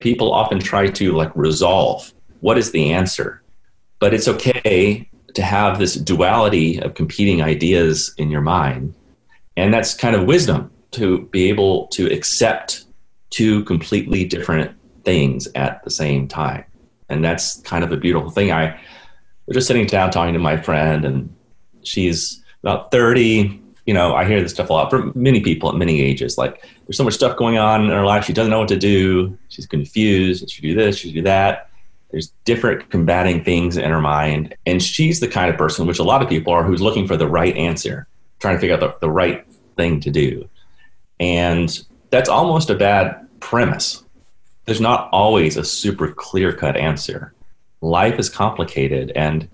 People often try to resolve what is the answer, but it's okay to have this duality of competing ideas in your mind. And that's kind of wisdom, to be able to accept two completely different things at the same time. And that's kind of a beautiful thing. I was just sitting down talking to my friend, and she's about 30. You know, I hear this stuff a lot from many people at many ages. Like, there's so much stuff going on in her life. She doesn't know what to do. She's confused. She do this, she do that. There's different combating things in her mind. And she's the kind of person, which a lot of people are, who's looking for the right answer, trying to figure out the right thing to do. And that's almost a bad premise. There's not always a super clear-cut answer. Life is complicated, and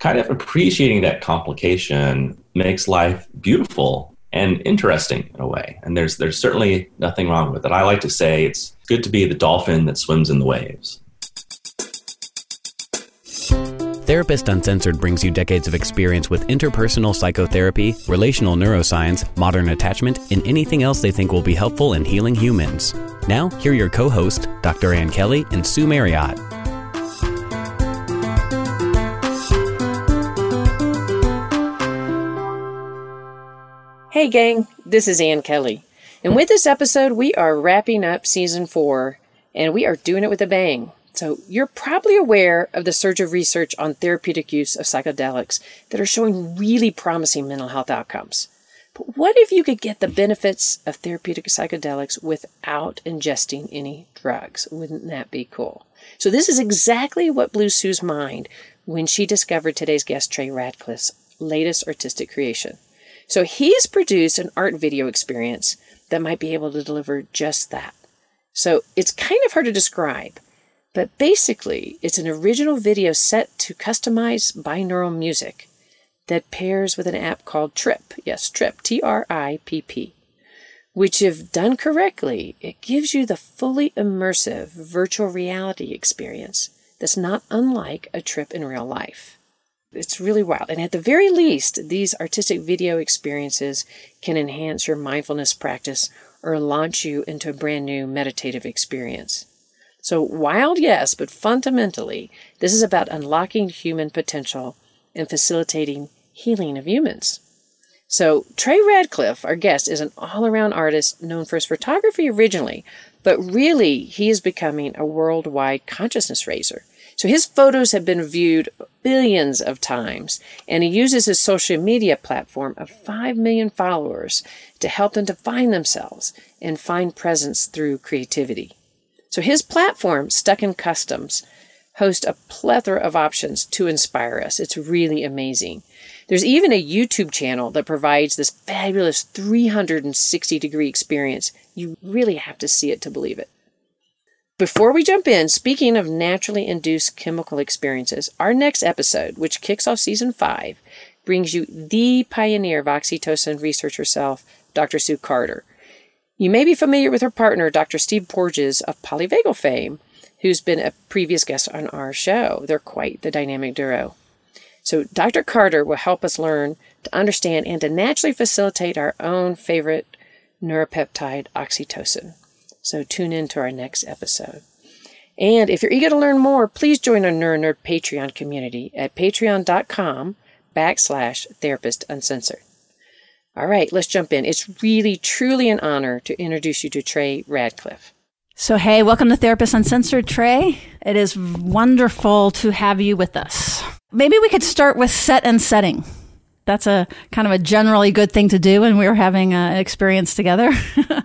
kind of appreciating that complication makes life beautiful and interesting in a way. And there's certainly nothing wrong with it. I like to say it's good to be the dolphin that swims in the waves. Therapist Uncensored brings you decades of experience with interpersonal psychotherapy, relational neuroscience, modern attachment, and anything else they think will be helpful in healing humans. Now, here are your co-hosts, Dr. Ann Kelly and Sue Marriott. Hey gang, this is Ann Kelly, and with this episode, we are wrapping up Season 4, and we are doing it with a bang. So you're probably aware of the surge of research on therapeutic use of psychedelics that are showing really promising mental health outcomes. But what if you could get the benefits of therapeutic psychedelics without ingesting any drugs? Wouldn't that be cool? So this is exactly what blew Sue's mind when she discovered today's guest Trey Ratcliff's latest artistic creation. So he's produced an art video experience that might be able to deliver just that. So it's kind of hard to describe. But basically, it's an original video set to customized binaural music that pairs with an app called Tripp. Yes, Tripp, T-R-I-P-P, which, if done correctly, it gives you the fully immersive virtual reality experience that's not unlike a trip in real life. It's really wild. And at the very least, these artistic video experiences can enhance your mindfulness practice or launch you into a brand new meditative experience. So wild, yes, but fundamentally, this is about unlocking human potential and facilitating healing of humans. So Trey Ratcliff, our guest, is an all-around artist known for his photography originally, but really he is becoming a worldwide consciousness raiser. So his photos have been viewed billions of times, and he uses his social media platform of 5 million followers to help them define themselves and find presence through creativity. So his platform, Stuck in Customs, hosts a plethora of options to inspire us. It's really amazing. There's even a YouTube channel that provides this fabulous 360-degree experience. You really have to see it to believe it. Before we jump in, speaking of naturally induced chemical experiences, our next episode, which kicks off Season 5, brings you the pioneer of oxytocin research herself, Dr. Sue Carter. You may be familiar with her partner, Dr. Steve Porges of Polyvagal fame, who's been a previous guest on our show. They're quite the dynamic duo. So Dr. Carter will help us learn to understand and to naturally facilitate our own favorite neuropeptide, oxytocin. So tune in to our next episode. And if you're eager to learn more, please join our NeuroNerd Patreon community at patreon.com/Therapist Uncensored. All right, let's jump in. It's really, truly an honor to introduce you to Trey Ratcliff. So, hey, welcome to Therapist Uncensored, Trey. It is wonderful to have you with us. Maybe we could start with set and setting. That's a kind of a generally good thing to do when we were having an experience together. Do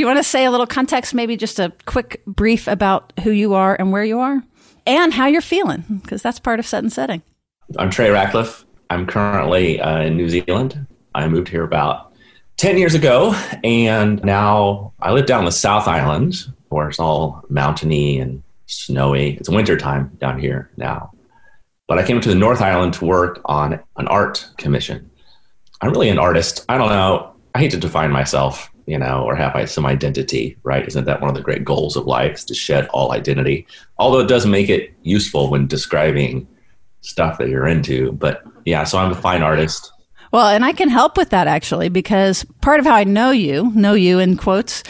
you want to say a little context, maybe just a quick brief about who you are and where you are and how you're feeling? Because that's part of set and setting. I'm Trey Ratcliff. I'm currently in New Zealand. I moved here about 10 years ago, and now I live down on the South Island, where it's all mountainy and snowy. It's winter time down here now. But I came to the North Island to work on an art commission. I'm really an artist. I don't know. I hate to define myself, you know, or have some identity, right? Isn't that one of the great goals of life is to shed all identity? Although it does make it useful when describing stuff that you're into. But yeah, so I'm a fine artist. Well, and I can help with that actually, because part of how I know you in quotes,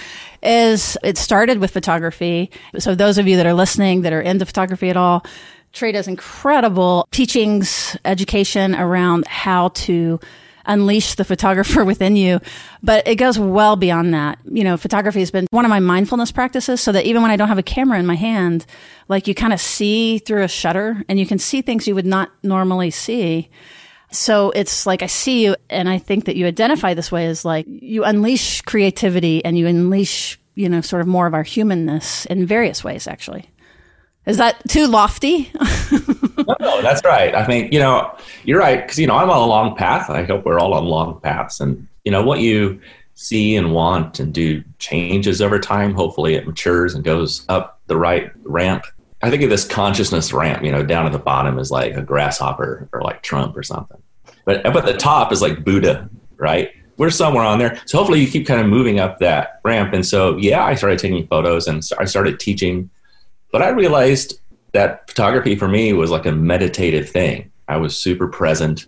is it started with photography. So those of you that are listening that are into photography at all, Trey does incredible teachings, education around how to unleash the photographer within you. But it goes well beyond that. You know, photography has been one of my mindfulness practices so that even when I don't have a camera in my hand, like you kind of see through a shutter and you can see things you would not normally see. So it's like I see you and I think that you identify this way as like you unleash creativity and you unleash, you know, sort of more of our humanness in various ways, actually. Is that too lofty? No, that's right. I think, you know, you're right. Because, you know, I'm on a long path. I hope we're all on long paths. And, you know, what you see and want and do changes over time. Hopefully it matures and goes up the right ramp. I think of this consciousness ramp, you know, down at the bottom is like a grasshopper or like Trump or something. But up at the top is like Buddha, right? We're somewhere on there. So hopefully you keep kind of moving up that ramp. And so, yeah, I started taking photos and I started teaching. But I realized that photography for me was like a meditative thing. I was super present.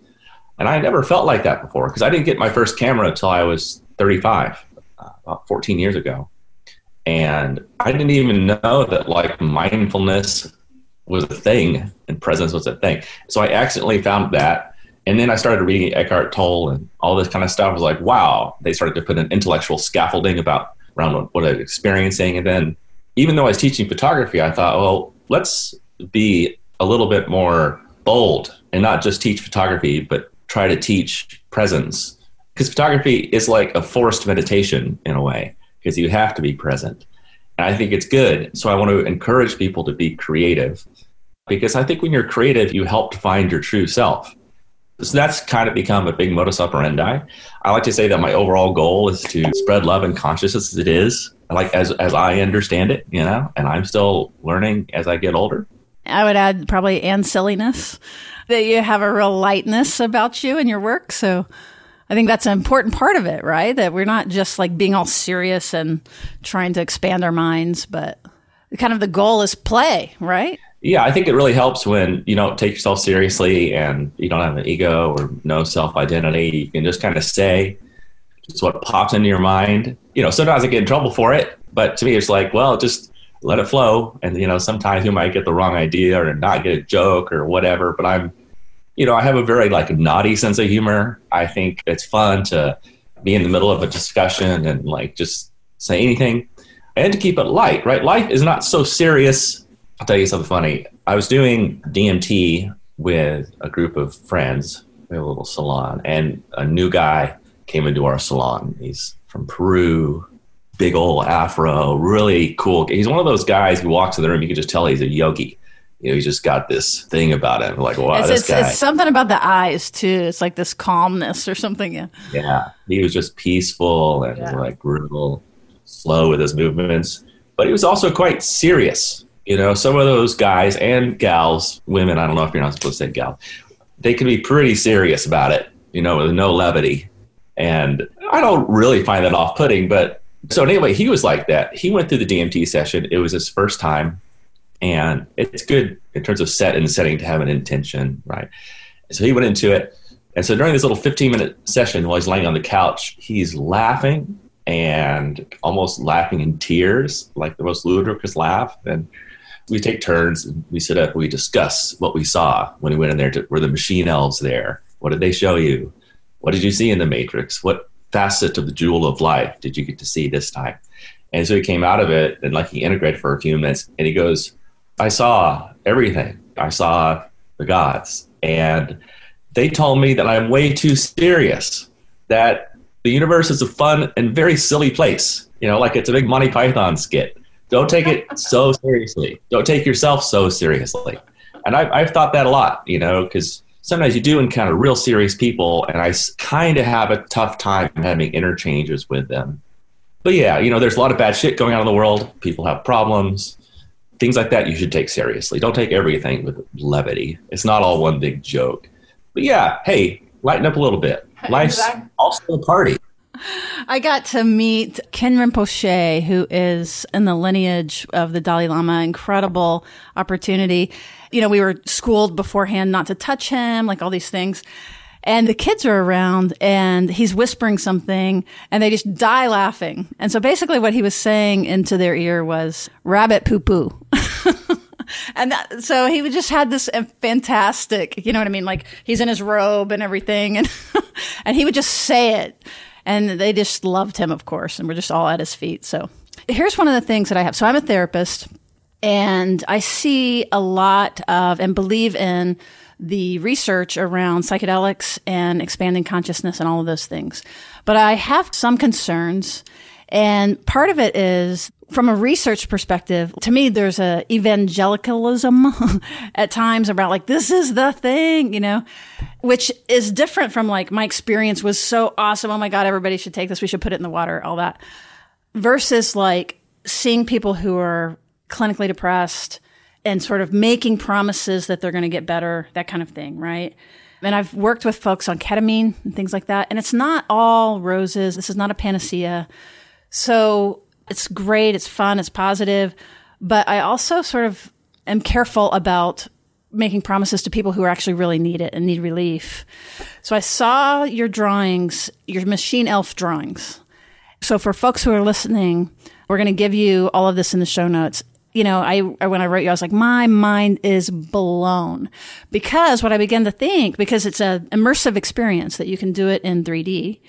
And I never felt like that before because I didn't get my first camera until I was 35, about 14 years ago. And I didn't even know that like mindfulness was a thing and presence was a thing. So I accidentally found that. And then I started reading Eckhart Tolle and all this kind of stuff. I was like, wow, they started to put an intellectual scaffolding around what I was experiencing. And then even though I was teaching photography, I thought, well, let's be a little bit more bold and not just teach photography, but try to teach presence. Because photography is like a forced meditation in a way, because you have to be present. And I think it's good. So I want to encourage people to be creative, because I think when you're creative, you help to find your true self. So that's kind of become a big modus operandi. I like to say that my overall goal is to spread love and consciousness as it is, like as I understand it, you know, and I'm still learning as I get older. I would add probably and silliness, that you have a real lightness about you and your work. So I think that's an important part of it, right? That we're not just like being all serious and trying to expand our minds, but kind of the goal is play, right? Yeah, I think it really helps when you don't take yourself seriously and you don't have an ego or no self-identity. You can just kind of say just what pops into your mind. You know, sometimes I get in trouble for it, but to me it's like, well, just let it flow. And, you know, sometimes you might get the wrong idea or not get a joke or whatever, but I'm, you know, I have a very like naughty sense of humor. I think it's fun to be in the middle of a discussion and like just say anything and to keep it light, right? Life is not so serious. I'll tell you something funny. I was doing DMT with a group of friends. We have a little salon, and a new guy came into our salon. He's from Peru, big old afro, really cool. He's one of those guys who walks in the room, you can just tell he's a yogi. You know, he's just got this thing about him. Like, wow, this guy. It's something about the eyes, too. It's like this calmness or something. Yeah. He was just peaceful and like real slow with his movements. But he was also quite serious. You know, some of those guys and gals, women, I don't know if you're not supposed to say gal, they can be pretty serious about it, you know, with no levity. And I don't really find that off-putting, but so anyway, he was like that. He went through the DMT session. It was his first time, and it's good in terms of setting to have an intention, right? So he went into it. And so during this little 15-minute session while he's laying on the couch, he's laughing and almost laughing in tears, like the most ludicrous laugh. And we take turns, and we sit up, we discuss what we saw when we went in there. Were the Machine Elves there? What did they show you? What did you see in the Matrix? What facet of the jewel of life did you get to see this time? And so he came out of it, and like he integrated for a few minutes, and he goes, I saw everything. I saw the gods. And they told me that I'm way too serious, that the universe is a fun and very silly place. You know, like it's a big Monty Python skit. Don't take it so seriously. Don't take yourself so seriously. And I've thought that a lot, you know, because sometimes you do encounter real serious people, and I kind of have a tough time having interchanges with them. But yeah, you know, there's a lot of bad shit going on in the world. People have problems. things like that you should take seriously. Don't take everything with levity. It's not all one big joke. But yeah, hey, lighten up a little bit. Life's also a party. I got to meet Ken Rinpoche, who is in the lineage of the Dalai Lama. Incredible opportunity. You know, we were schooled beforehand not to touch him, like all these things. And the kids are around and he's whispering something and they just die laughing. And so basically what he was saying into their ear was rabbit poo poo. And that, so he just had this fantastic, you know what I mean? Like he's in his robe and everything, and and he would just say it. And they just loved him, of course, and we're just all at his feet. So here's one of the things that I have. So I'm a therapist, and I see a lot of and believe in the research around psychedelics and expanding consciousness and all of those things. But I have some concerns, and part of it is, from a research perspective, to me, there's a evangelicalism at times about like, this is the thing, you know, which is different from like, my experience was so awesome. Oh my God, everybody should take this. We should put it in the water, all that. Versus like seeing people who are clinically depressed and sort of making promises that they're going to get better, that kind of thing, right? And I've worked with folks on ketamine and things like that. And it's not all roses. This is not a panacea. So it's great, it's fun, it's positive, but I also sort of am careful about making promises to people who actually really need it and need relief. So I saw your drawings, your Machine Elf drawings. So for folks who are listening, we're going to give you all of this in the show notes. You know, when I wrote you, I was like, my mind is blown. Because what I began to think, because it's an immersive experience that you can do it in 3D,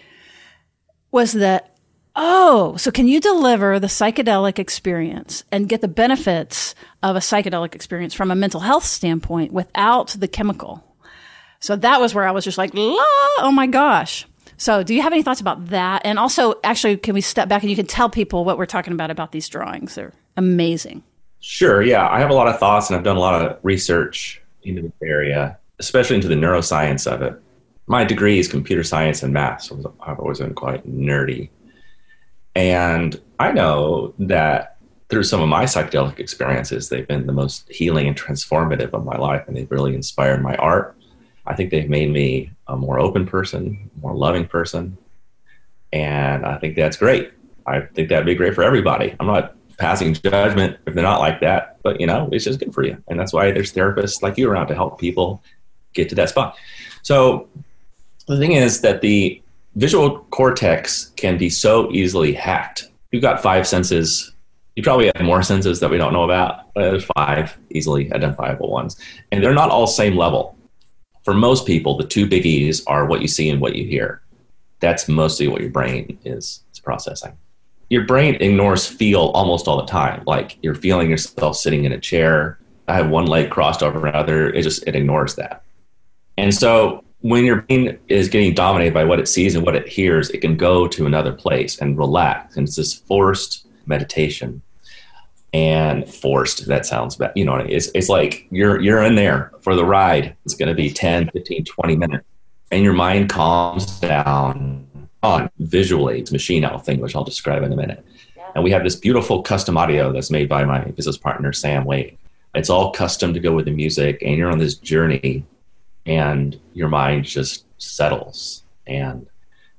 was that, oh, so can you deliver the psychedelic experience and get the benefits of a psychedelic experience from a mental health standpoint without the chemical? So that was where I was just like, oh my gosh. So do you have any thoughts about that? And also, actually, can we step back and you can tell people what we're talking about these drawings? They're amazing. Sure, yeah. I have a lot of thoughts, and I've done a lot of research into this area, especially into the neuroscience of it. My degree is computer science and math, so I've always been quite nerdy. And I know that through some of my psychedelic experiences, they've been the most healing and transformative of my life, and they've really inspired my art. I think they've made me a more open person, more loving person, and I think that's great. I think that'd be great for everybody. I'm not passing judgment if they're not like that, but, you know, it's just good for you. And that's why there's therapists like you around to help people get to that spot. So the thing is that the visual cortex can be so easily hacked. You've got five senses. You probably have more senses that we don't know about. There's five easily identifiable ones. And they're not all same level. For most people, the two biggies are what you see and what you hear. That's mostly what your brain is processing. Your brain ignores feel almost all the time. Like you're feeling yourself sitting in a chair. I have one leg crossed over another. It ignores that. And so when your brain is getting dominated by what it sees and what it hears, it can go to another place and relax. And it's this forced meditation. And forced, that sounds bad. You know, it's like you're in there for the ride. It's going to be 10, 15, 20 minutes. And your mind calms down on visually. It's Machine Elf thing, which I'll describe in a minute. Yeah. And we have this beautiful custom audio that's made by my business partner, Sam Wade. It's all custom to go with the music. And you're on this journey. And your mind just settles. And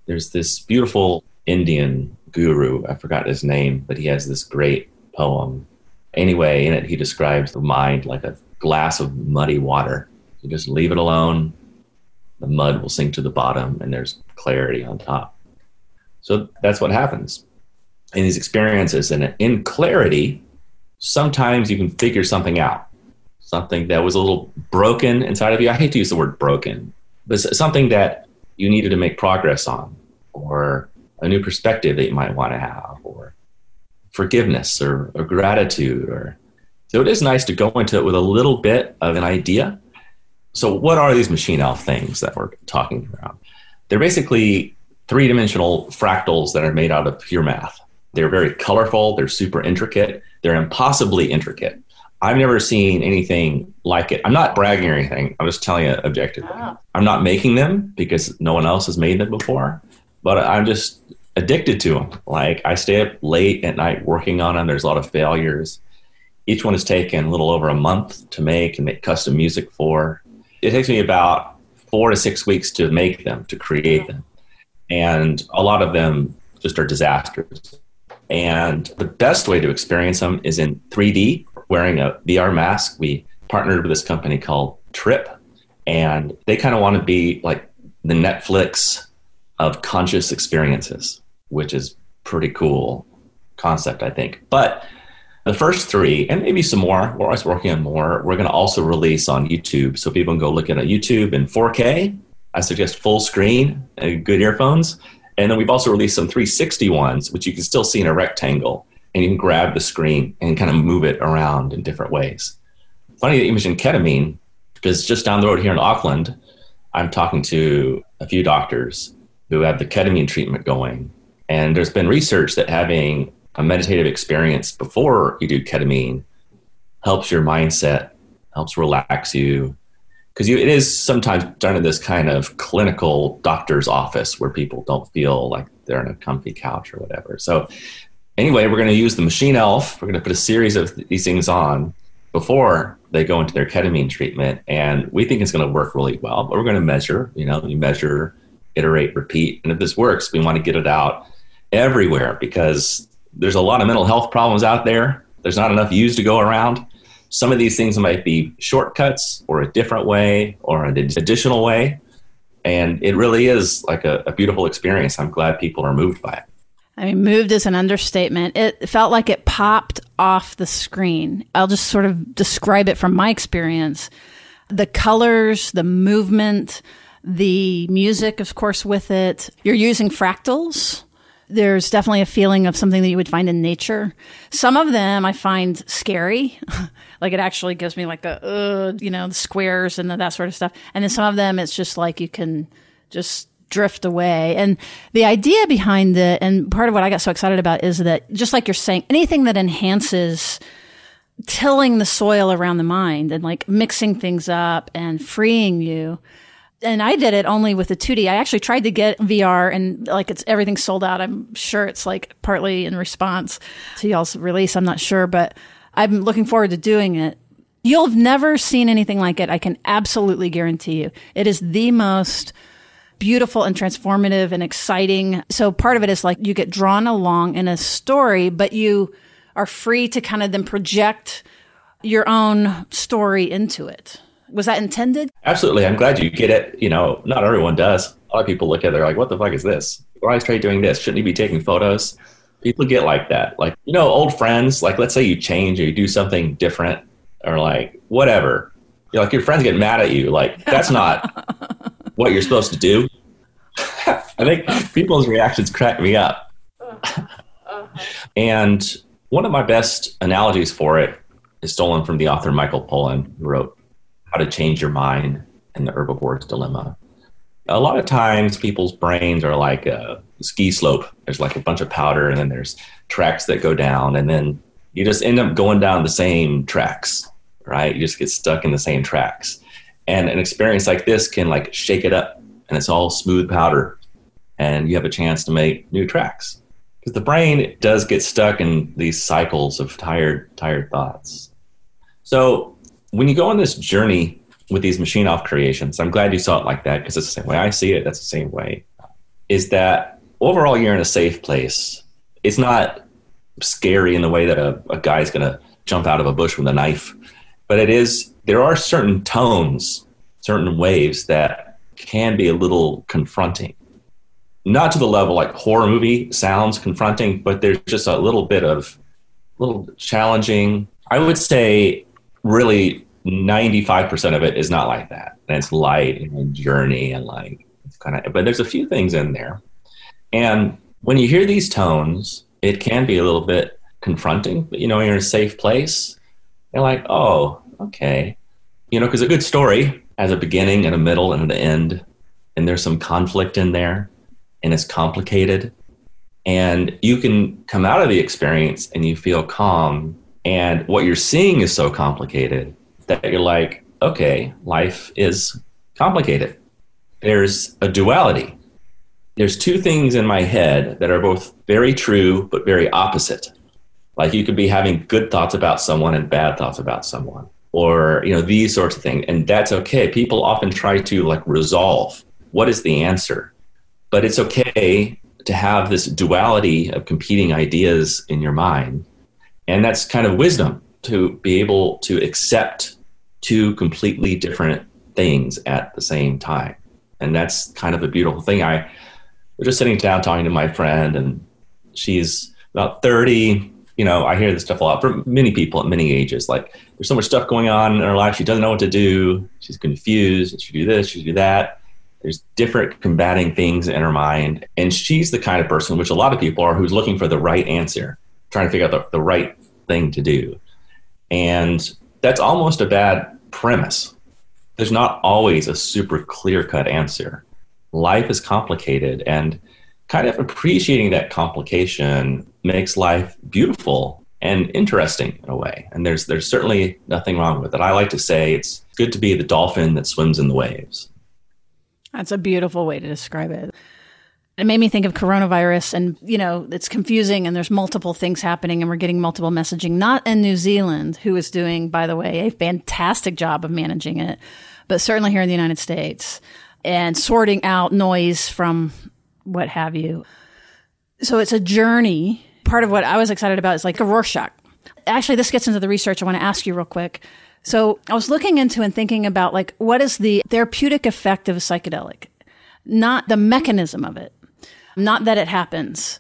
there's this beautiful Indian guru, I forgot his name, but he has this great poem. Anyway, in it, he describes the mind like a glass of muddy water. You just leave it alone, the mud will sink to the bottom, and there's clarity on top. So that's what happens in these experiences. And in clarity, sometimes you can figure something out. Something that was a little broken inside of you. I hate to use the word broken, but something that you needed to make progress on, or a new perspective that you might want to have, or forgiveness or gratitude. So it is nice to go into it with a little bit of an idea. So what are these Machine Elf things that we're talking about? They're basically three-dimensional fractals that are made out of pure math. They're very colorful. They're super intricate. They're impossibly intricate. I've never seen anything like it. I'm not bragging or anything. I'm just telling you objectively. Wow. I'm not making them because no one else has made them before, but I'm just addicted to them. Like I stay up late at night working on them. There's a lot of failures. Each one has taken a little over a month to make and make custom music for. It takes me about 4 to 6 weeks to make them, to create them. And a lot of them just are disasters. And the best way to experience them is in 3D, wearing a VR mask. We partnered with this company called Tripp, and they kind of want to be like the Netflix of conscious experiences, which is pretty cool concept, I think. But the first three, and maybe some more, we're always working on more, we're going to also release on YouTube. So people can go look at YouTube in 4K. I suggest full screen and good earphones. And then we've also released some 360 ones, which you can still see in a rectangle. And you can grab the screen and kind of move it around in different ways. Funny that you mentioned ketamine, because just down the road here in Auckland, I'm talking to a few doctors who have the ketamine treatment going. And there's been research that having a meditative experience before you do ketamine helps your mindset, helps relax you. Because it is sometimes done in this kind of clinical doctor's office where people don't feel like they're in a comfy couch or whatever. So anyway, we're going to use the Machine Elf. We're going to put a series of these things on before they go into their ketamine treatment. And we think it's going to work really well. But we're going to measure, you measure, iterate, repeat. And if this works, we want to get it out everywhere because there's a lot of mental health problems out there. There's not enough use to go around. Some of these things might be shortcuts or a different way or an additional way. And it really is like a beautiful experience. I'm glad people are moved by it. I mean, moved is an understatement. It felt like it popped off the screen. I'll just sort of describe it from my experience. The colors, the movement, the music, of course, with it. You're using fractals. There's definitely a feeling of something that you would find in nature. Some of them I find scary. Like it actually gives me like the, the squares and that sort of stuff. And then some of them, it's just like you can just drift away. And the idea behind it, and part of what I got so excited about is that just like you're saying, anything that enhances tilling the soil around the mind and like mixing things up and freeing you. And I did it only with the 2D. I actually tried to get VR and like everything's sold out. I'm sure it's like partly in response to y'all's release. I'm not sure, but I'm looking forward to doing it. You'll have never seen anything like it. I can absolutely guarantee you. It is the most beautiful and transformative and exciting. So part of it is like you get drawn along in a story, but you are free to kind of then project your own story into it. Was that intended? Absolutely. I'm glad you get it. Not everyone does. A lot of people look at it, they're like, what the fuck is this? Why is Trey doing this? Shouldn't he be taking photos? People get like that. Like, old friends, like let's say you change or you do something different or like whatever. Like your friends get mad at you. Like that's not what you're supposed to do. I think people's reactions crack me up. And one of my best analogies for it is stolen from the author Michael Pollan, who wrote How to Change Your Mind and the Herbivore's Dilemma. A lot of times people's brains are like a ski slope. There's like a bunch of powder and then there's tracks that go down and then you just end up going down the same tracks, right? You just get stuck in the same tracks. And an experience like this can like shake it up and it's all smooth powder and you have a chance to make new tracks. Because the brain does get stuck in these cycles of tired thoughts. So when you go on this journey with these Machine Elf creations, I'm glad you saw it like that because it's the same way I see it. That's the same way. Is that overall you're in a safe place. It's not scary in the way that a guy's going to jump out of a bush with a knife. But it is, there are certain tones, certain waves that can be a little confronting. Not to the level like horror movie sounds confronting, but there's just a little bit of, a little challenging. I would say really 95% of it is not like that. And it's light and journey and like, it's kind of, but there's a few things in there. And when you hear these tones, it can be a little bit confronting, but you're in a safe place. They're like, oh, okay. Because a good story has a beginning and a middle and an end, and there's some conflict in there and it's complicated. And you can come out of the experience and you feel calm. And what you're seeing is so complicated that you're like, okay, life is complicated. There's a duality. There's two things in my head that are both very true, but very opposite. Like you could be having good thoughts about someone and bad thoughts about someone, or, you know, these sorts of things. And that's okay. People often try to like resolve what is the answer, but it's okay to have this duality of competing ideas in your mind. And that's kind of wisdom, to be able to accept two completely different things at the same time. And that's kind of a beautiful thing. I was just sitting down talking to my friend, and she's about 30. You know, I hear this stuff a lot from many people at many ages. Like, there's so much stuff going on in her life. She doesn't know what to do. She's confused. She do this, she do that. There's different combating things in her mind. And she's the kind of person, which a lot of people are, who's looking for the right answer, trying to figure out the right thing to do. And that's almost a bad premise. There's not always a super clear-cut answer. Life is complicated, and kind of appreciating that complication makes life beautiful and interesting in a way. And there's certainly nothing wrong with it. I like to say it's good to be the dolphin that swims in the waves. That's a beautiful way to describe it. It made me think of coronavirus, and, you know, it's confusing and there's multiple things happening and we're getting multiple messaging, not in New Zealand, who is doing, by the way, a fantastic job of managing it, but certainly here in the United States and sorting out noise from what have you. So it's a journey. Part of what I was excited about is like a Rorschach. Actually, this gets into the research I want to ask you real quick. So I was looking into and thinking about like, what is the therapeutic effect of a psychedelic? Not the mechanism of it. Not that it happens.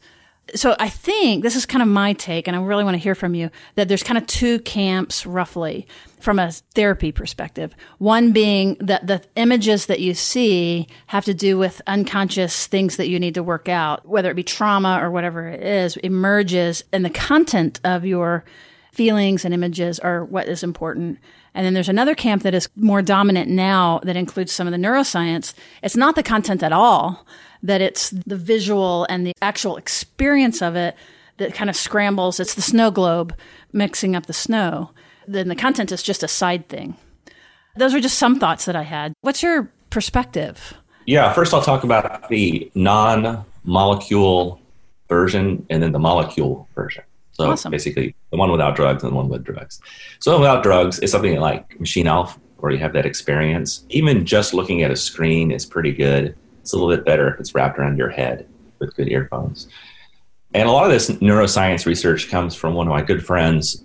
So I think this is kind of my take, and I really want to hear from you, that there's kind of two camps roughly from a therapy perspective. One being that the images that you see have to do with unconscious things that you need to work out, whether it be trauma or whatever it is, emerges, and the content of your feelings and images are what is important. And then there's another camp that is more dominant now that includes some of the neuroscience. It's not the content at all, that it's the visual and the actual experience of it that kind of scrambles. It's the snow globe mixing up the snow. Then the content is just a side thing. Those are just some thoughts that I had. What's your perspective? Yeah, first I'll talk about the non-molecule version and then the molecule version. So awesome. Basically the one without drugs and the one with drugs. So without drugs is something like Machine Elf, where you have that experience. Even just looking at a screen is pretty good. It's a little bit better if it's wrapped around your head with good earphones. And a lot of this neuroscience research comes from one of my good friends,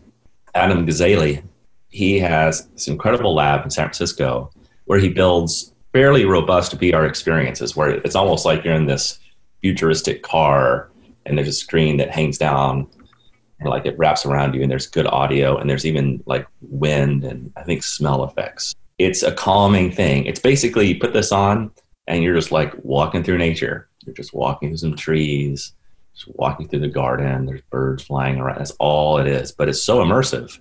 Adam Gazzaley. He has this incredible lab in San Francisco where he builds fairly robust VR experiences where it's almost like you're in this futuristic car and there's a screen that hangs down and like it wraps around you, and there's good audio, and there's even like wind and I think smell effects. It's a calming thing. It's basically you put this on, and you're just like walking through nature. You're just walking through some trees, just walking through the garden. There's birds flying around. That's all it is. But it's so immersive.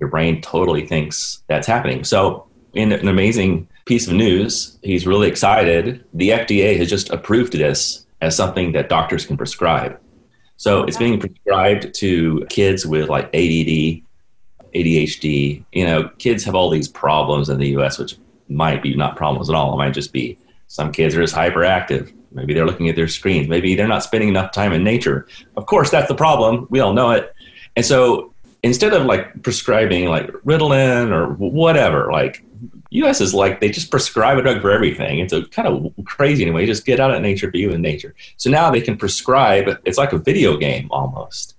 Your brain totally thinks that's happening. So in an amazing piece of news, he's really excited. The FDA has just approved this as something that doctors can prescribe. So it's being prescribed to kids with like ADD, ADHD. You know, kids have all these problems in the U.S., which might be not problems at all. It might just be some kids are just hyperactive. Maybe they're looking at their screens. Maybe they're not spending enough time in nature. Of course, that's the problem. We all know it. And so instead of like prescribing like Ritalin or whatever, like U.S. is like they just prescribe a drug for everything. It's a kind of crazy anyway. Just get out of nature, be in nature. So now they can prescribe. It's like a video game almost.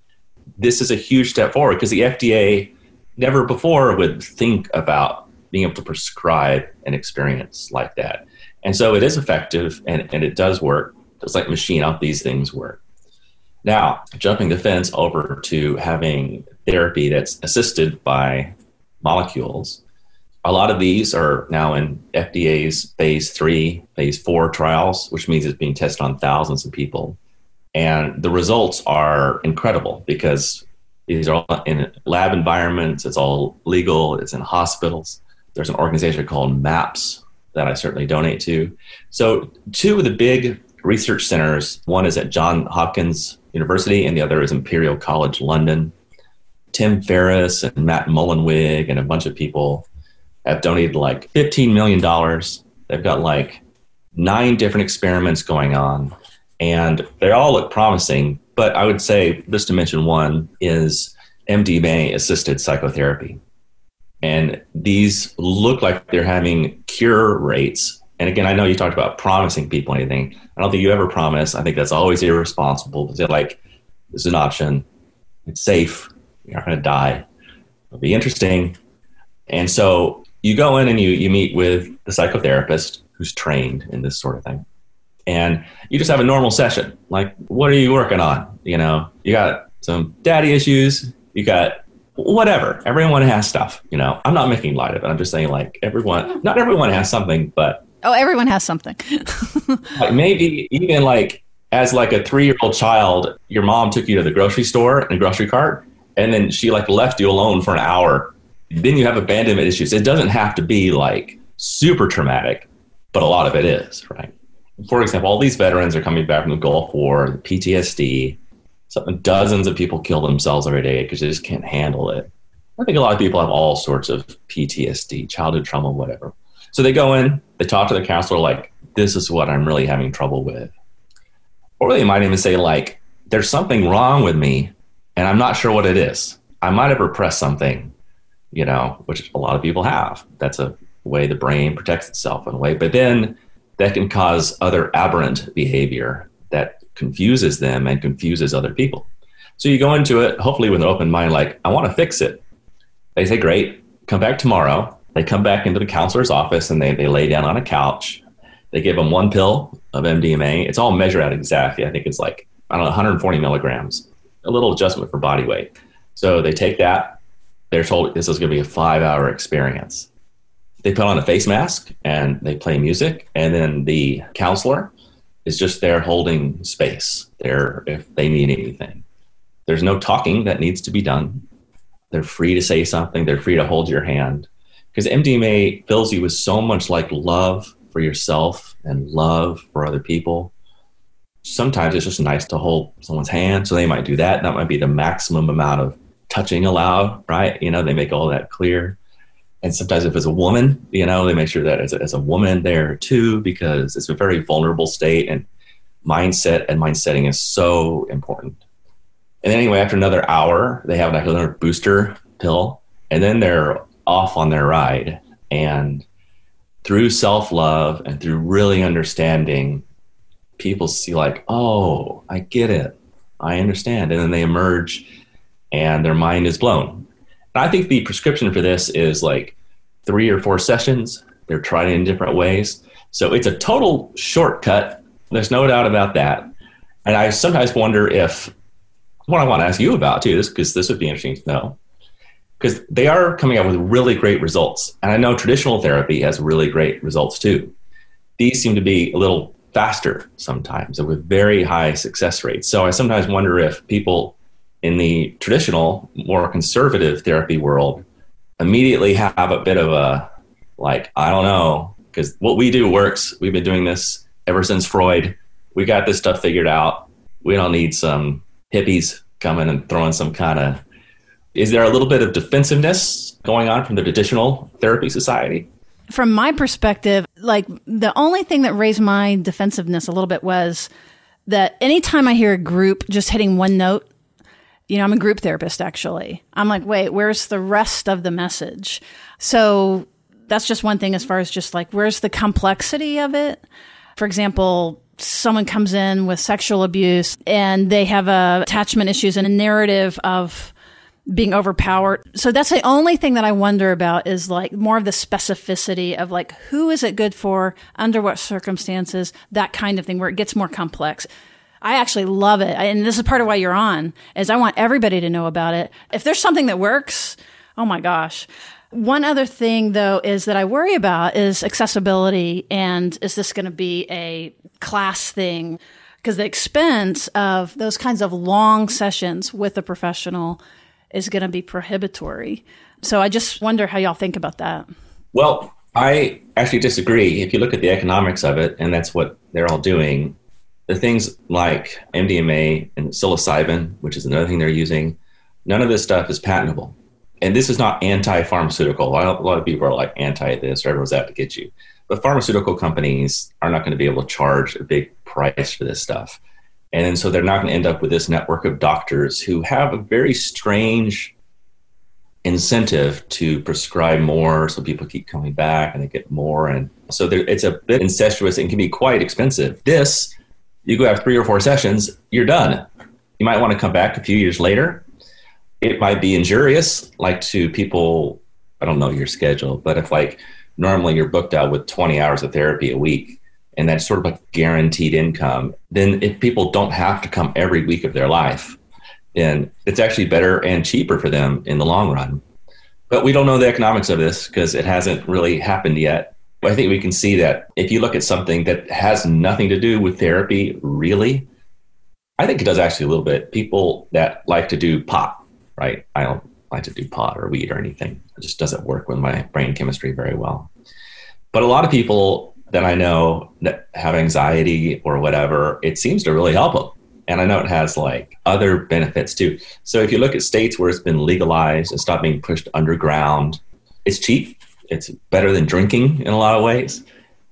This is a huge step forward because the FDA never before would think about being able to prescribe an experience like that. And so it is effective, and it does work. It's like Machine Up, these things work. Now, jumping the fence over to having therapy that's assisted by molecules, a lot of these are now in FDA's phase 3, phase 4 trials, which means it's being tested on thousands of people. And the results are incredible because these are all in lab environments, it's all legal, it's in hospitals. There's an organization called MAPS, that I certainly donate to. So two of the big research centers, one is at Johns Hopkins University and the other is Imperial College London. Tim Ferriss and Matt Mullenwig and a bunch of people have donated like $15 million. They've got like 9 different experiments going on and they all look promising, But I would say, just to mention one, is MDMA-assisted psychotherapy. And these look like they're having cure rates. And again, I know you talked about promising people anything. I don't think you ever promise. I think that's always irresponsible. Because they're like, this is an option. It's safe. You're not going to die. It'll be interesting. And so you go in and you meet with the psychotherapist who's trained in this sort of thing. And you just have a normal session. Like, what are you working on? You know, you got some daddy issues. You got... whatever. Everyone has stuff, you know. I'm not making light of it. I'm just saying, like, not everyone has something, but... oh, everyone has something. Like maybe even, like, as, like, a 3-year-old child, your mom took you to the grocery store and a grocery cart, and then she, like, left you alone for an hour. Then you have abandonment issues. It doesn't have to be, like, super traumatic, but a lot of it is, right? For example, all these veterans are coming back from the Gulf War, the PTSD... dozens of people kill themselves every day because they just can't handle it. I think a lot of people have all sorts of PTSD, childhood trauma, whatever. So they go in, they talk to the counselor like, this is what I'm really having trouble with. Or they might even say like, there's something wrong with me and I'm not sure what it is. I might have repressed something, you know, which a lot of people have. That's a way the brain protects itself in a way. But then that can cause other aberrant behavior that confuses them and confuses other people. So you go into it, hopefully with an open mind, like, I want to fix it. They say, great, come back tomorrow. They come back into the counselor's office and they lay down on a couch. They give them one pill of MDMA. It's all measured out exactly. I think it's like, 140 milligrams, a little adjustment for body weight. So they take that. They're told this is going to be a 5-hour experience. They put on a face mask and they play music. And then the counselor is just there holding space there if they need anything. There's no talking that needs to be done. They're free to say something. They're free to hold your hand. Because MDMA fills you with so much like love for yourself and love for other people. Sometimes it's just nice to hold someone's hand. So they might do that. That might be the maximum amount of touching allowed, right? You know, they make all that clear. And sometimes if it's a woman, you know, they make sure that it's a woman there too, because it's a very vulnerable state and mindset and mind setting is so important. And then anyway, after another hour, they have like another booster pill and then they're off on their ride. And through self-love and through really understanding, people see like, oh, I get it. I understand. And then they emerge and their mind is blown. I think the prescription for this is like 3 or 4 sessions. They're tried in different ways. So it's a total shortcut. There's no doubt about that. And I sometimes wonder if, what I want to ask you about too, because this would be interesting to know, because they are coming up with really great results. And I know traditional therapy has really great results too. These seem to be a little faster sometimes and with very high success rates. So I sometimes wonder if people in the traditional, more conservative therapy world, immediately have a bit of a, like, I don't know, because what we do works. We've been doing this ever since Freud. We got this stuff figured out. We don't need some hippies coming and throwing some kind of... Is there a little bit of defensiveness going on from the traditional therapy society? From my perspective, like, the only thing that raised my defensiveness a little bit was that anytime I hear a group just hitting one note, you know, I'm a group therapist, actually. I'm like, wait, where's the rest of the message? So that's just one thing as far as just like, where's the complexity of it? For example, someone comes in with sexual abuse and they have attachment issues and a narrative of being overpowered. So that's the only thing that I wonder about is like more of the specificity of like, who is it good for, under what circumstances, that kind of thing, where it gets more complex. I actually love it. And this is part of why you're on, is I want everybody to know about it. If there's something that works, oh my gosh. One other thing, though, is that I worry about is accessibility. And is this going to be a class thing? Because the expense of those kinds of long sessions with a professional is going to be prohibitory. So I just wonder how y'all think about that. Well, I actually disagree. If you look at the economics of it, and that's what they're all doing, the things like MDMA and psilocybin, which is another thing they're using, none of this stuff is patentable. And this is not anti-pharmaceutical. A lot of people are like anti this, or everyone's out to get you. But pharmaceutical companies are not going to be able to charge a big price for this stuff. And so they're not going to end up with this network of doctors who have a very strange incentive to prescribe more, so people keep coming back and they get more. And so it's a bit incestuous and can be quite expensive. This, you go have 3 or 4 sessions, you're done. You might want to come back a few years later. It might be injurious, like to people, I don't know your schedule, but if like normally you're booked out with 20 hours of therapy a week, and that's sort of like guaranteed income, then if people don't have to come every week of their life, and it's actually better and cheaper for them in the long run. But we don't know the economics of this because it hasn't really happened yet. But I think we can see that if you look at something that has nothing to do with therapy, really, I think it does actually a little bit. People that like to do pot, right? I don't like to do pot or weed or anything. It just doesn't work with my brain chemistry very well. But a lot of people that I know that have anxiety or whatever, it seems to really help them. And I know it has like other benefits too. So if you look at states where it's been legalized and stopped being pushed underground, it's cheap. It's better than drinking in a lot of ways.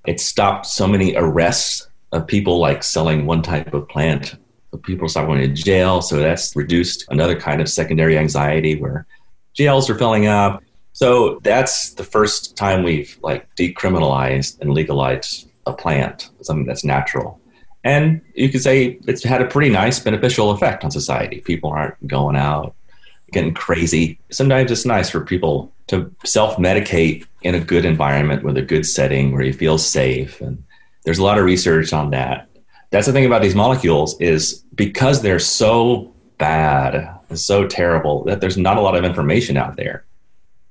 It stopped so many arrests of people like selling one type of plant. People stop going to jail. So that's reduced another kind of secondary anxiety where jails are filling up. So that's the first time we've like decriminalized and legalized a plant, something that's natural. And you could say it's had a pretty nice beneficial effect on society. People aren't going out, getting crazy. Sometimes it's nice for people to self-medicate in a good environment with a good setting where you feel safe. And there's a lot of research on that. That's the thing about these molecules is because they're so bad and so terrible that there's not a lot of information out there.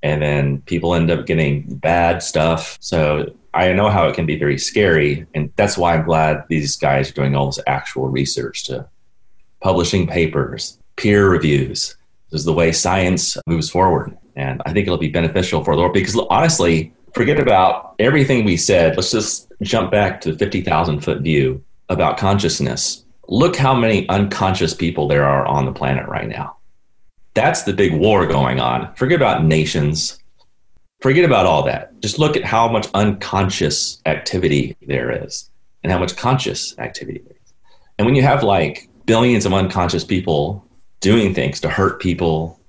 And then people end up getting bad stuff. So I know how it can be very scary. And that's why I'm glad these guys are doing all this actual research to publishing papers, peer reviews. This is the way science moves forward. And I think it'll be beneficial for the world because honestly, forget about everything we said. Let's just jump back to the 50,000 foot view about consciousness. Look how many unconscious people there are on the planet right now. That's the big war going on. Forget about nations. Forget about all that. Just look at how much unconscious activity there is and how much conscious activity there is. And when you have like billions of unconscious people doing things to hurt people,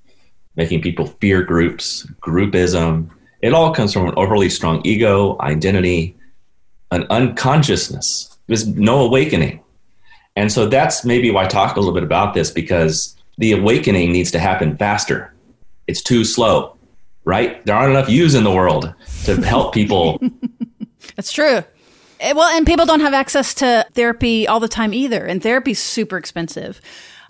making people fear groups, groupism, it all comes from an overly strong ego, identity, an unconsciousness. There's no awakening. And so that's maybe why I talk a little bit about this, because the awakening needs to happen faster. It's too slow, right? There aren't enough yous in the world to help people. That's true. Well, and people don't have access to therapy all the time either. And therapy's super expensive.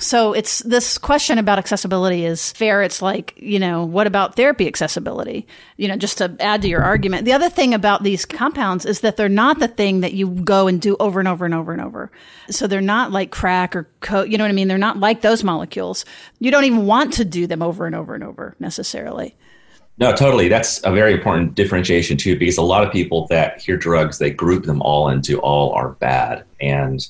So it's this question about accessibility is fair. It's like, what about therapy accessibility? Just to add to your argument. The other thing about these compounds is that they're not the thing that you go and do over and over and over and over. So they're not like crack or coke. You know what I mean? They're not like those molecules. You don't even want to do them over and over and over necessarily. No, totally. That's a very important differentiation too, because a lot of people that hear drugs, they group them all into all are bad. And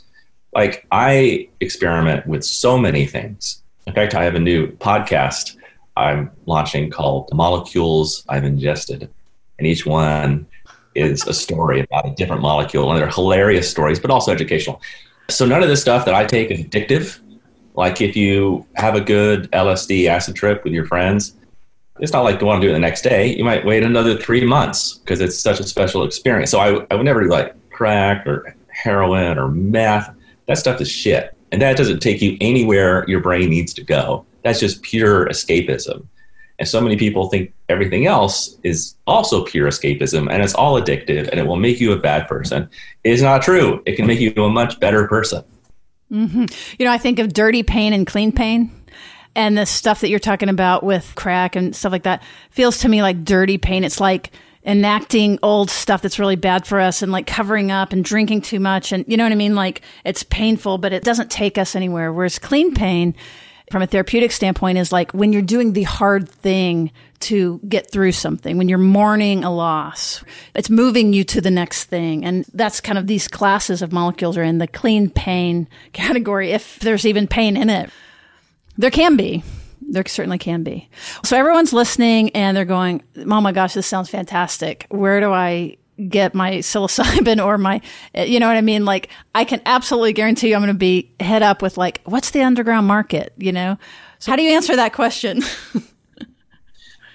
like I experiment with so many things. In fact, I have a new podcast I'm launching called The Molecules I've Ingested. And each one is a story about a different molecule. And they're hilarious stories, but also educational. So none of this stuff that I take is addictive. Like if you have a good LSD acid trip with your friends, it's not like you want to do it the next day. You might wait another 3 months because it's such a special experience. So I would never do like crack or heroin or meth. That stuff is shit. And that doesn't take you anywhere your brain needs to go. That's just pure escapism. And so many people think everything else is also pure escapism and it's all addictive and it will make you a bad person. It is not true. It can make you a much better person. Mm-hmm. I think of dirty pain and clean pain. And the stuff that you're talking about with crack and stuff like that feels to me like dirty pain. It's like enacting old stuff that's really bad for us and like covering up and drinking too much. And you know what I mean? Like it's painful, but it doesn't take us anywhere. Whereas clean pain from a therapeutic standpoint is like when you're doing the hard thing to get through something, when you're mourning a loss, it's moving you to the next thing. And that's kind of these classes of molecules are in the clean pain category, if there's even pain in it. There can be. There certainly can be. So everyone's listening and they're going, oh my gosh, this sounds fantastic. Where do I get my psilocybin or my, you know what I mean? Like, I can absolutely guarantee you I'm going to be head up with like, what's the underground market, you know? So how do you answer that question?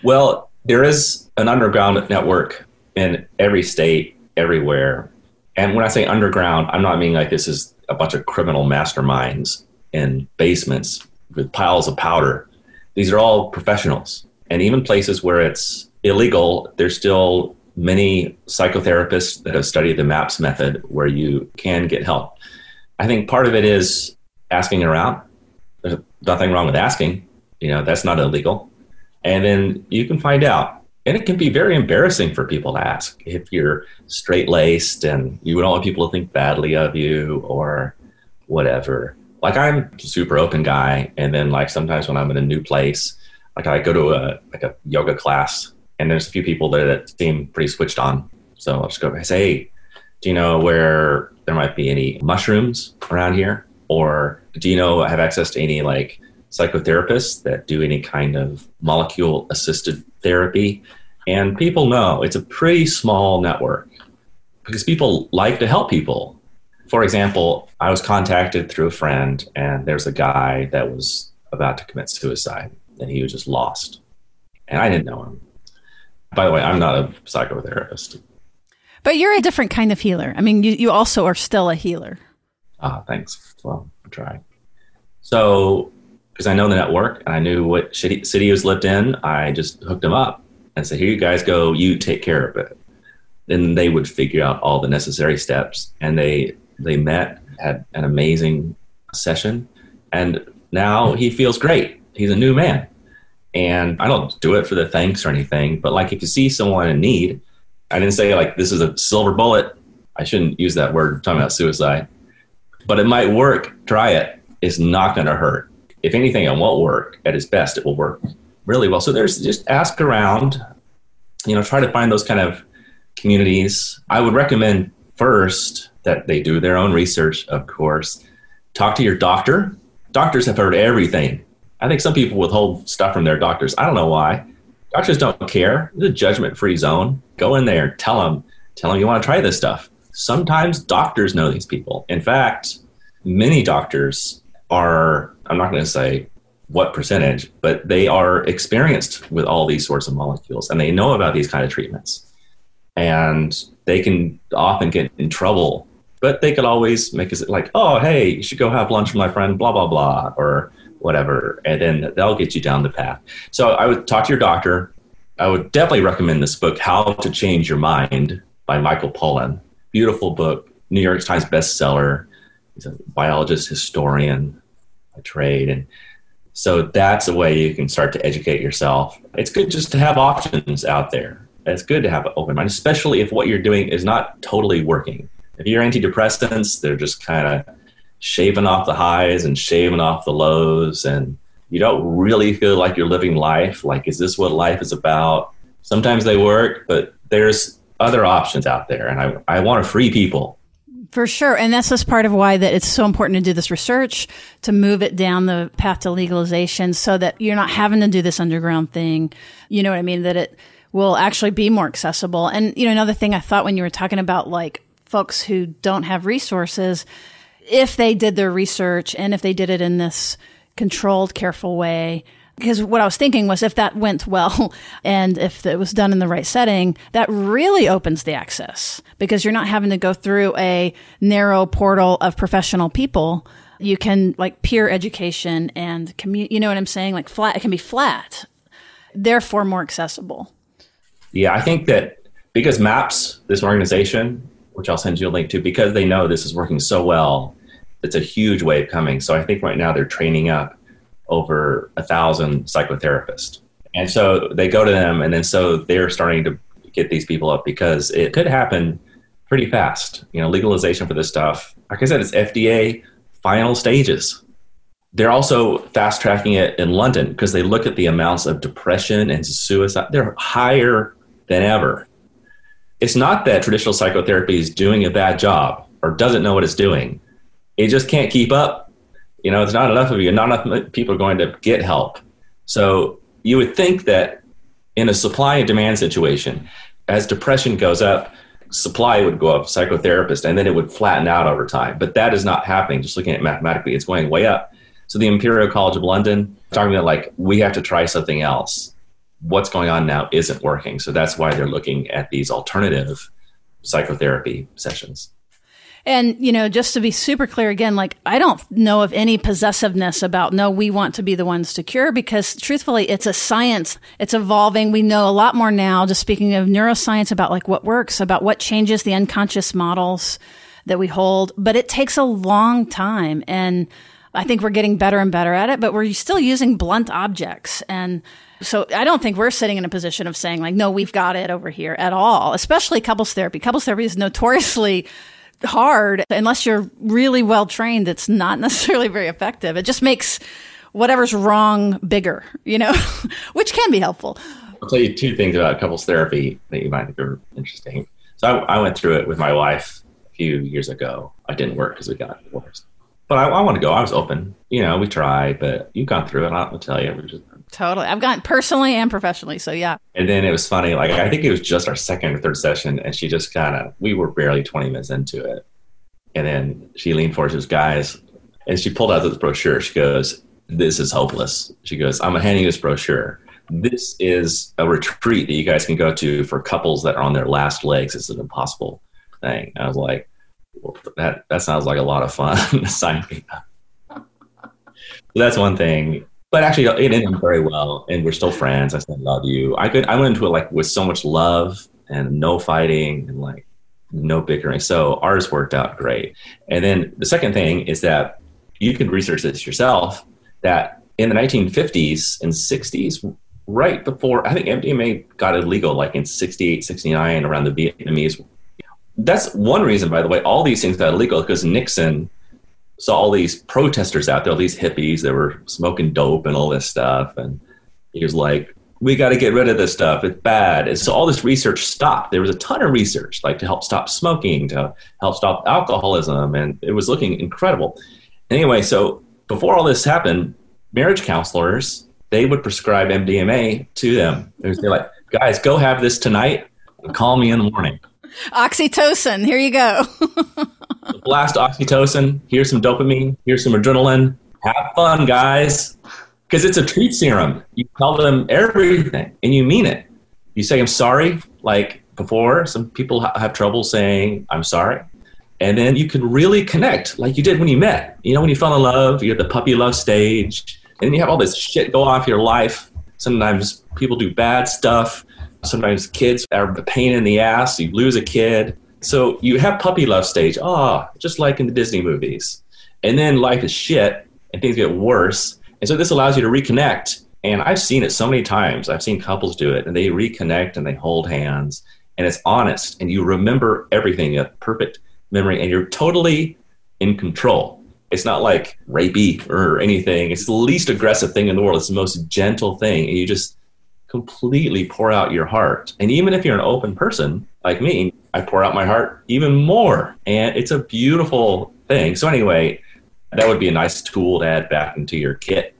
Well, there is an underground network in every state, everywhere. And when I say underground, I'm not meaning like this is a bunch of criminal masterminds in basements with piles of powder. These are all professionals. And even places where it's illegal, there's still many psychotherapists that have studied the MAPS method where you can get help. I think part of it is asking around. There's nothing wrong with asking. You know, that's not illegal. And then you can find out. And it can be very embarrassing for people to ask if you're straight-laced and you don't want people to think badly of you or whatever. Like, I'm a super open guy, and then like sometimes when I'm in a new place, like I go to a yoga class, and there's a few people there that seem pretty switched on. So I'll just go and say, hey, do you know where there might be any mushrooms around here? Or do you know I have access to any like psychotherapists that do any kind of molecule-assisted therapy? And people know it's a pretty small network because people like to help people. For example, I was contacted through a friend, and there's a guy that was about to commit suicide, and he was just lost. And I didn't know him. By the way, I'm not a psychotherapist. But you're a different kind of healer. I mean, you also are still a healer. Ah, thanks. Well, I'm trying. So, because I know the network and I knew what city he was lived in, I just hooked him up and said, here you guys go, you take care of it. Then they would figure out all the necessary steps. And they met, had an amazing session. And now he feels great. He's a new man. And I don't do it for the thanks or anything, but like if you see someone in need, I didn't say like, this is a silver bullet. I shouldn't use that word talking about suicide, but it might work. Try it. It's not going to hurt. If anything, it won't work. At its best, it will work really well. So there's just ask around, you know, try to find those kind of communities. I would recommend first that they do their own research, of course. Talk to your doctor. Doctors have heard everything. I think some people withhold stuff from their doctors. I don't know why. Doctors don't care. It's a judgment-free zone. Go in there, tell them you want to try this stuff. Sometimes doctors know these people. In fact, many doctors are, I'm not going to say what percentage, but they are experienced with all these sorts of molecules and they know about these kind of treatments. And they can often get in trouble, but they could always make it like, oh, hey, you should go have lunch with my friend, blah, blah, blah, or whatever. And then that'll get you down the path. So I would talk to your doctor. I would definitely recommend this book, How to Change Your Mind by Michael Pollan. Beautiful book, New York Times bestseller. He's a biologist, historian by trade. And so that's a way you can start to educate yourself. It's good just to have options out there. It's good to have an open mind, especially if what you're doing is not totally working. If you're antidepressants, they're just kind of shaving off the highs and shaving off the lows. And you don't really feel like you're living life. Like, is this what life is about? Sometimes they work, but there's other options out there. And I want to free people. For sure. And that's just part of why that it's so important to do this research, to move it down the path to legalization so that you're not having to do this underground thing. You know what I mean? That it will actually be more accessible. And, you know, another thing I thought when you were talking about like folks who don't have resources, if they did their research and if they did it in this controlled, careful way, because what I was thinking was if that went well and if it was done in the right setting, that really opens the access because you're not having to go through a narrow portal of professional people. You can like peer education and community, you know what I'm saying? Like flat, it can be flat, therefore more accessible. Yeah, I think that because MAPS, this organization, which I'll send you a link to, because they know this is working so well, it's a huge wave coming. So I think right now they're training up over 1,000 psychotherapists. And so they go to them, and then so they're starting to get these people up because it could happen pretty fast. You know, legalization for this stuff, like I said, it's FDA final stages. They're also fast-tracking it in London because they look at the amounts of depression and suicide. They're higher than ever. It's not that traditional psychotherapy is doing a bad job or doesn't know what it's doing. It just can't keep up. You know, it's not enough of you. Not enough people are going to get help. So you would think that in a supply and demand situation, as depression goes up, supply would go up, psychotherapist, and then it would flatten out over time. But that is not happening. Just looking at it mathematically, it's going way up. So the Imperial College of London, talking about like, we have to try something else. What's going on now isn't working. So that's why they're looking at these alternative psychotherapy sessions. And, you know, just to be super clear again, like, I don't know of any possessiveness about, no, we want to be the ones to cure, because truthfully, it's a science. It's evolving. We know a lot more now, just speaking of neuroscience, about like what works, about what changes the unconscious models that we hold. But it takes a long time. And I think we're getting better and better at it, but we're still using blunt objects. And so I don't think we're sitting in a position of saying like, no, we've got it over here at all, especially couples therapy. Couples therapy is notoriously hard. Unless you're really well trained, it's not necessarily very effective. It just makes whatever's wrong bigger, you know, which can be helpful. I'll tell you two things about couples therapy that you might think are interesting. So I went through it with my wife a few years ago. I didn't work because we got divorced. But I want to go. I was open. You know, we tried, but you've gone through it. I'll tell you. Totally. I've gone personally and professionally. So, yeah. And then it was funny. Like, I think it was just our second or third session. And she just kind of, we were barely 20 minutes into it. And then she leaned forward. She goes, guys. And she pulled out this brochure. She goes, this is hopeless. She goes, I'm handing you this brochure. This is a retreat that you guys can go to for couples that are on their last legs. It's an impossible thing. And I was like, well, that sounds like a lot of fun. Sign me up. So that's one thing. But actually, it ended very well, and we're still friends. I still love you. I went into it like with so much love and no fighting and like no bickering. So ours worked out great. And then the second thing is that you can research this yourself. That in the 1950s and 60s, right before I think MDMA got illegal, like in 68, 69, around the Vietnamese. That's one reason, by the way, all these things got illegal, because Nixon saw all these protesters out there, all these hippies that were smoking dope and all this stuff. And he was like, we got to get rid of this stuff. It's bad. And so all this research stopped. There was a ton of research, like to help stop smoking, to help stop alcoholism. And it was looking incredible. Anyway, so before all this happened, marriage counselors, they would prescribe MDMA to them. They're like, guys, go have this tonight and call me in the morning. Oxytocin, here you go. Blast oxytocin, here's some dopamine, here's some adrenaline. Have fun, guys. Because it's a treat serum. You tell them everything, and you mean it. You say, I'm sorry, like before. Some people have trouble saying, I'm sorry. And then you can really connect, like you did when you met. You know, when you fell in love, you're at the puppy love stage. And then you have all this shit go off your life. Sometimes people do bad stuff. Sometimes kids are a pain in the ass. You lose a kid. So you have puppy love stage. Just like in the Disney movies. And then life is shit and things get worse. And so this allows you to reconnect. And I've seen it so many times. I've seen couples do it, and they reconnect and they hold hands, and it's honest. And you remember everything. You have perfect memory, and you're totally in control. It's not like rapey or anything. It's the least aggressive thing in the world. It's the most gentle thing. And you just completely pour out your heart. And even if you're an open person like me, I pour out my heart even more. And it's a beautiful thing. So anyway, that would be a nice tool to add back into your kit.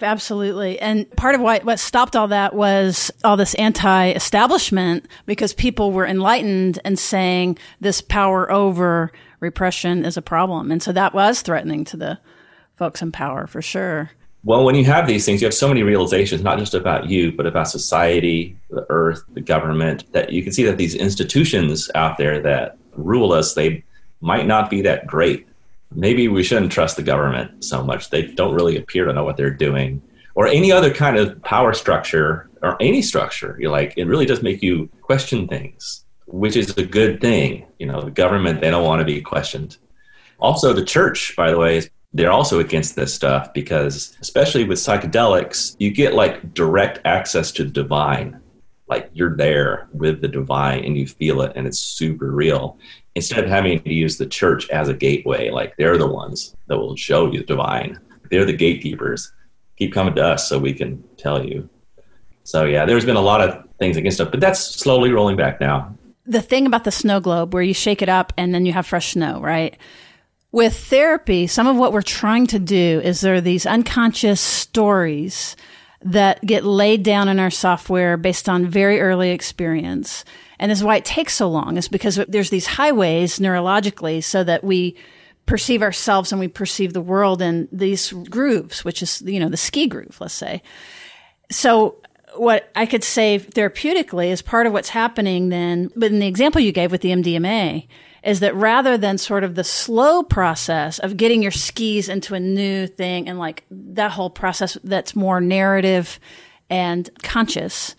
Absolutely. And part of what stopped all that was all this anti-establishment, because people were enlightened and saying this power over repression is a problem. And so that was threatening to the folks in power for sure. Well, when you have these things, you have so many realizations, not just about you, but about society, the earth, the government, that you can see that these institutions out there that rule us, they might not be that great. Maybe we shouldn't trust the government so much. They don't really appear to know what they're doing. Or any other kind of power structure, or any structure. You're like, it really does make you question things, which is a good thing. You know, the government, they don't want to be questioned. Also, the church, by the way, they're also against this stuff, because especially with psychedelics, you get like direct access to the divine. Like you're there with the divine and you feel it, and it's super real. Instead of having to use the church as a gateway, like they're the ones that will show you the divine. They're the gatekeepers. Keep coming to us so we can tell you. So yeah, there's been a lot of things against it, but that's slowly rolling back now. The thing about the snow globe where you shake it up and then you have fresh snow, right? With therapy, some of what we're trying to do is there are these unconscious stories that get laid down in our software based on very early experience. And this is why it takes so long, is because there's these highways neurologically so that we perceive ourselves and we perceive the world in these grooves, which is, you know, the ski groove, let's say. So what I could say therapeutically is part of what's happening then, but in the example you gave with the MDMA, is that rather than sort of the slow process of getting your skis into a new thing and like that whole process that's more narrative and conscious,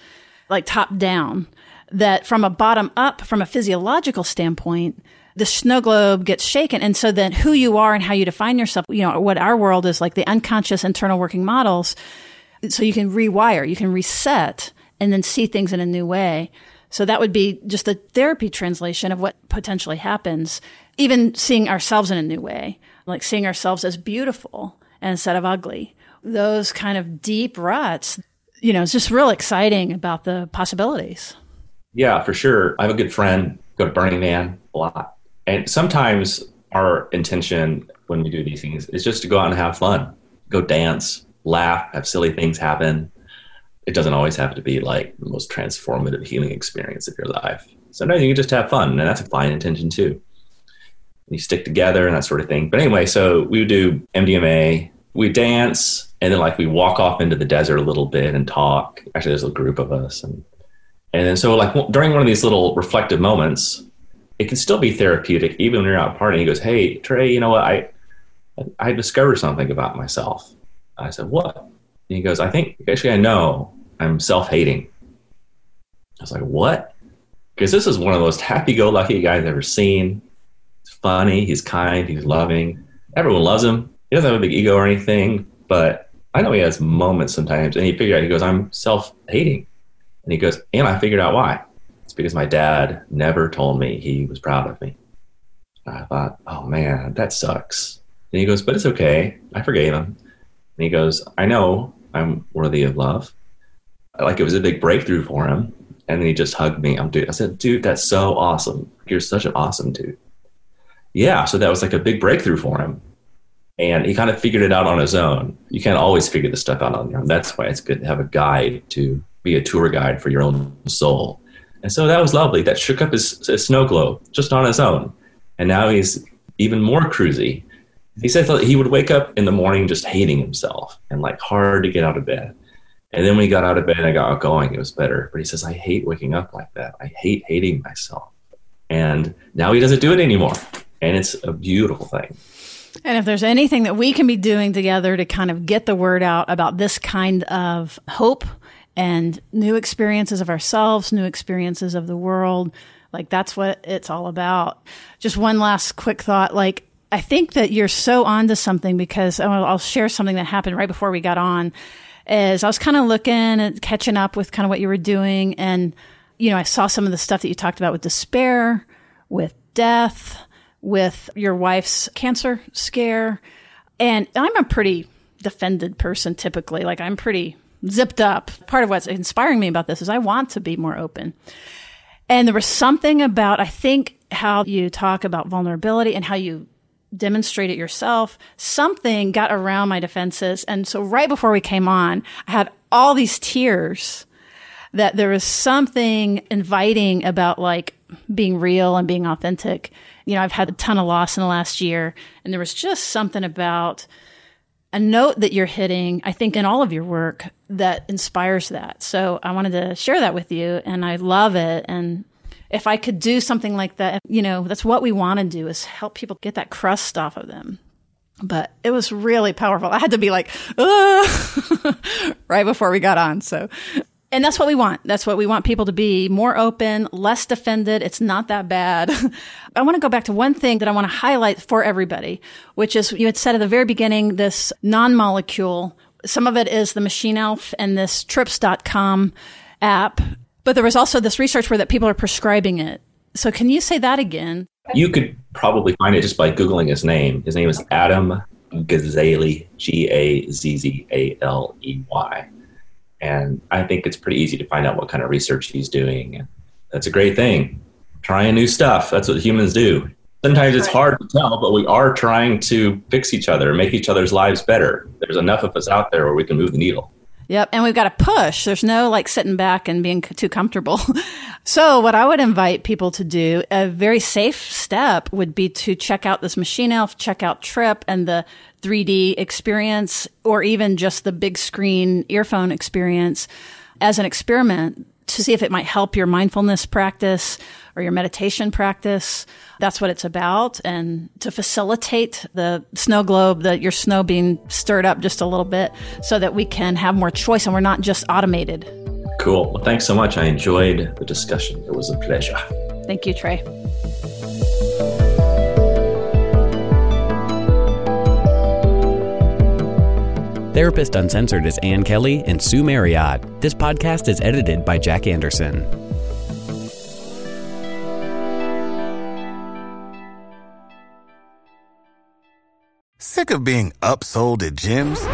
like top down, that from a bottom up, from a physiological standpoint, the snow globe gets shaken. And so then who you are and how you define yourself, you know, what our world is like the unconscious internal working models. So you can rewire, you can reset and then see things in a new way. So that would be just the therapy translation of what potentially happens, even seeing ourselves in a new way, like seeing ourselves as beautiful instead of ugly. Those kind of deep ruts, you know, it's just real exciting about the possibilities. Yeah, for sure. I have a good friend, go to Burning Man a lot. And sometimes our intention when we do these things is just to go out and have fun, go dance, laugh, have silly things happen. It doesn't always have to be like the most transformative healing experience of your life. Sometimes you can just have fun, and that's a fine intention too. And you stick together and that sort of thing. But anyway, so we would do MDMA, we dance, and then like we walk off into the desert a little bit and talk. Actually, there's a group of us. And then so like during one of these little reflective moments, it can still be therapeutic, even when you're out partying. He goes, "Hey, Trey, you know what? I discovered something about myself." I said, "What?" And he goes, "I think, actually, I know I'm self-hating." I was like, "What?" Because this is one of the most happy-go-lucky guys I've ever seen. He's funny. He's kind. He's loving. Everyone loves him. He doesn't have a big ego or anything, but I know he has moments sometimes. And he figured out, he goes, "I'm self-hating." And he goes, "And I figured out why. It's because my dad never told me he was proud of me." And I thought, "Oh, man, that sucks." And he goes, "But it's okay. I forgave him." And he goes, "I know I'm worthy of love." Like it was a big breakthrough for him. And then he just hugged me. I said, "Dude, that's so awesome. You're such an awesome dude." Yeah, so that was like a big breakthrough for him. And he kind of figured it out on his own. You can't always figure this stuff out on your own. That's why it's good to have a guide, to be a tour guide for your own soul. And so that was lovely. That shook up his snow globe just on his own. And now he's even more cruisy. He said he would wake up in the morning just hating himself and like hard to get out of bed. And then when he got out of bed and I got going, it was better. But he says, "I hate waking up like that. I hate hating myself." And now he doesn't do it anymore. And it's a beautiful thing. And if there's anything that we can be doing together to kind of get the word out about this kind of hope and new experiences of ourselves, new experiences of the world. Like, that's what it's all about. Just one last quick thought. Like, I think that you're so onto something, because I'll share something that happened right before we got on. Is I was kind of looking and catching up with kind of what you were doing. And, you know, I saw some of the stuff that you talked about with despair, with death, with your wife's cancer scare. And I'm a pretty defended person typically. Like, I'm pretty zipped up. Part of what's inspiring me about this is I want to be more open. And there was something about, I think, how you talk about vulnerability and how you demonstrate it yourself. Something got around my defenses. And so right before we came on, I had all these tears, that there was something inviting about like being real and being authentic. You know, I've had a ton of loss in the last year, and there was just something about a note that you're hitting, I think, in all of your work that inspires that. So I wanted to share that with you, and I love it. And if I could do something like that, you know, that's what we want to do, is help people get that crust off of them. But it was really powerful. I had to be like, right before we got on. So, and that's what we want. That's what we want people to be: more open, less defended. It's not that bad. I want to go back to one thing that I want to highlight for everybody, which is, you had said at the very beginning, this non-molecule. Some of it is the Machine Elf and this trips.com app. But there was also this research where that people are prescribing it. So can you say that again? You could probably find it just by Googling his name. His name is Adam Gazzaley, Gazzaley. And I think it's pretty easy to find out what kind of research he's doing. And that's a great thing. Trying new stuff. That's what humans do. Sometimes it's hard to tell, but we are trying to fix each other, make each other's lives better. There's enough of us out there where we can move the needle. Yep. And we've got to push. There's no like sitting back and being too comfortable. So what I would invite people to do, a very safe step would be to check out this Machine Elf, check out Tripp and the 3D experience, or even just the big screen earphone experience as an experiment to see if it might help your mindfulness practice or your meditation practice. That's what it's about. And to facilitate the snow globe, your snow being stirred up just a little bit so that we can have more choice and we're not just automated. Cool. Well, thanks so much. I enjoyed the discussion. It was a pleasure. Thank you, Trey. Therapist Uncensored is Ann Kelly and Sue Marriott. This podcast is edited by Jack Anderson. Sick of being upsold at gyms?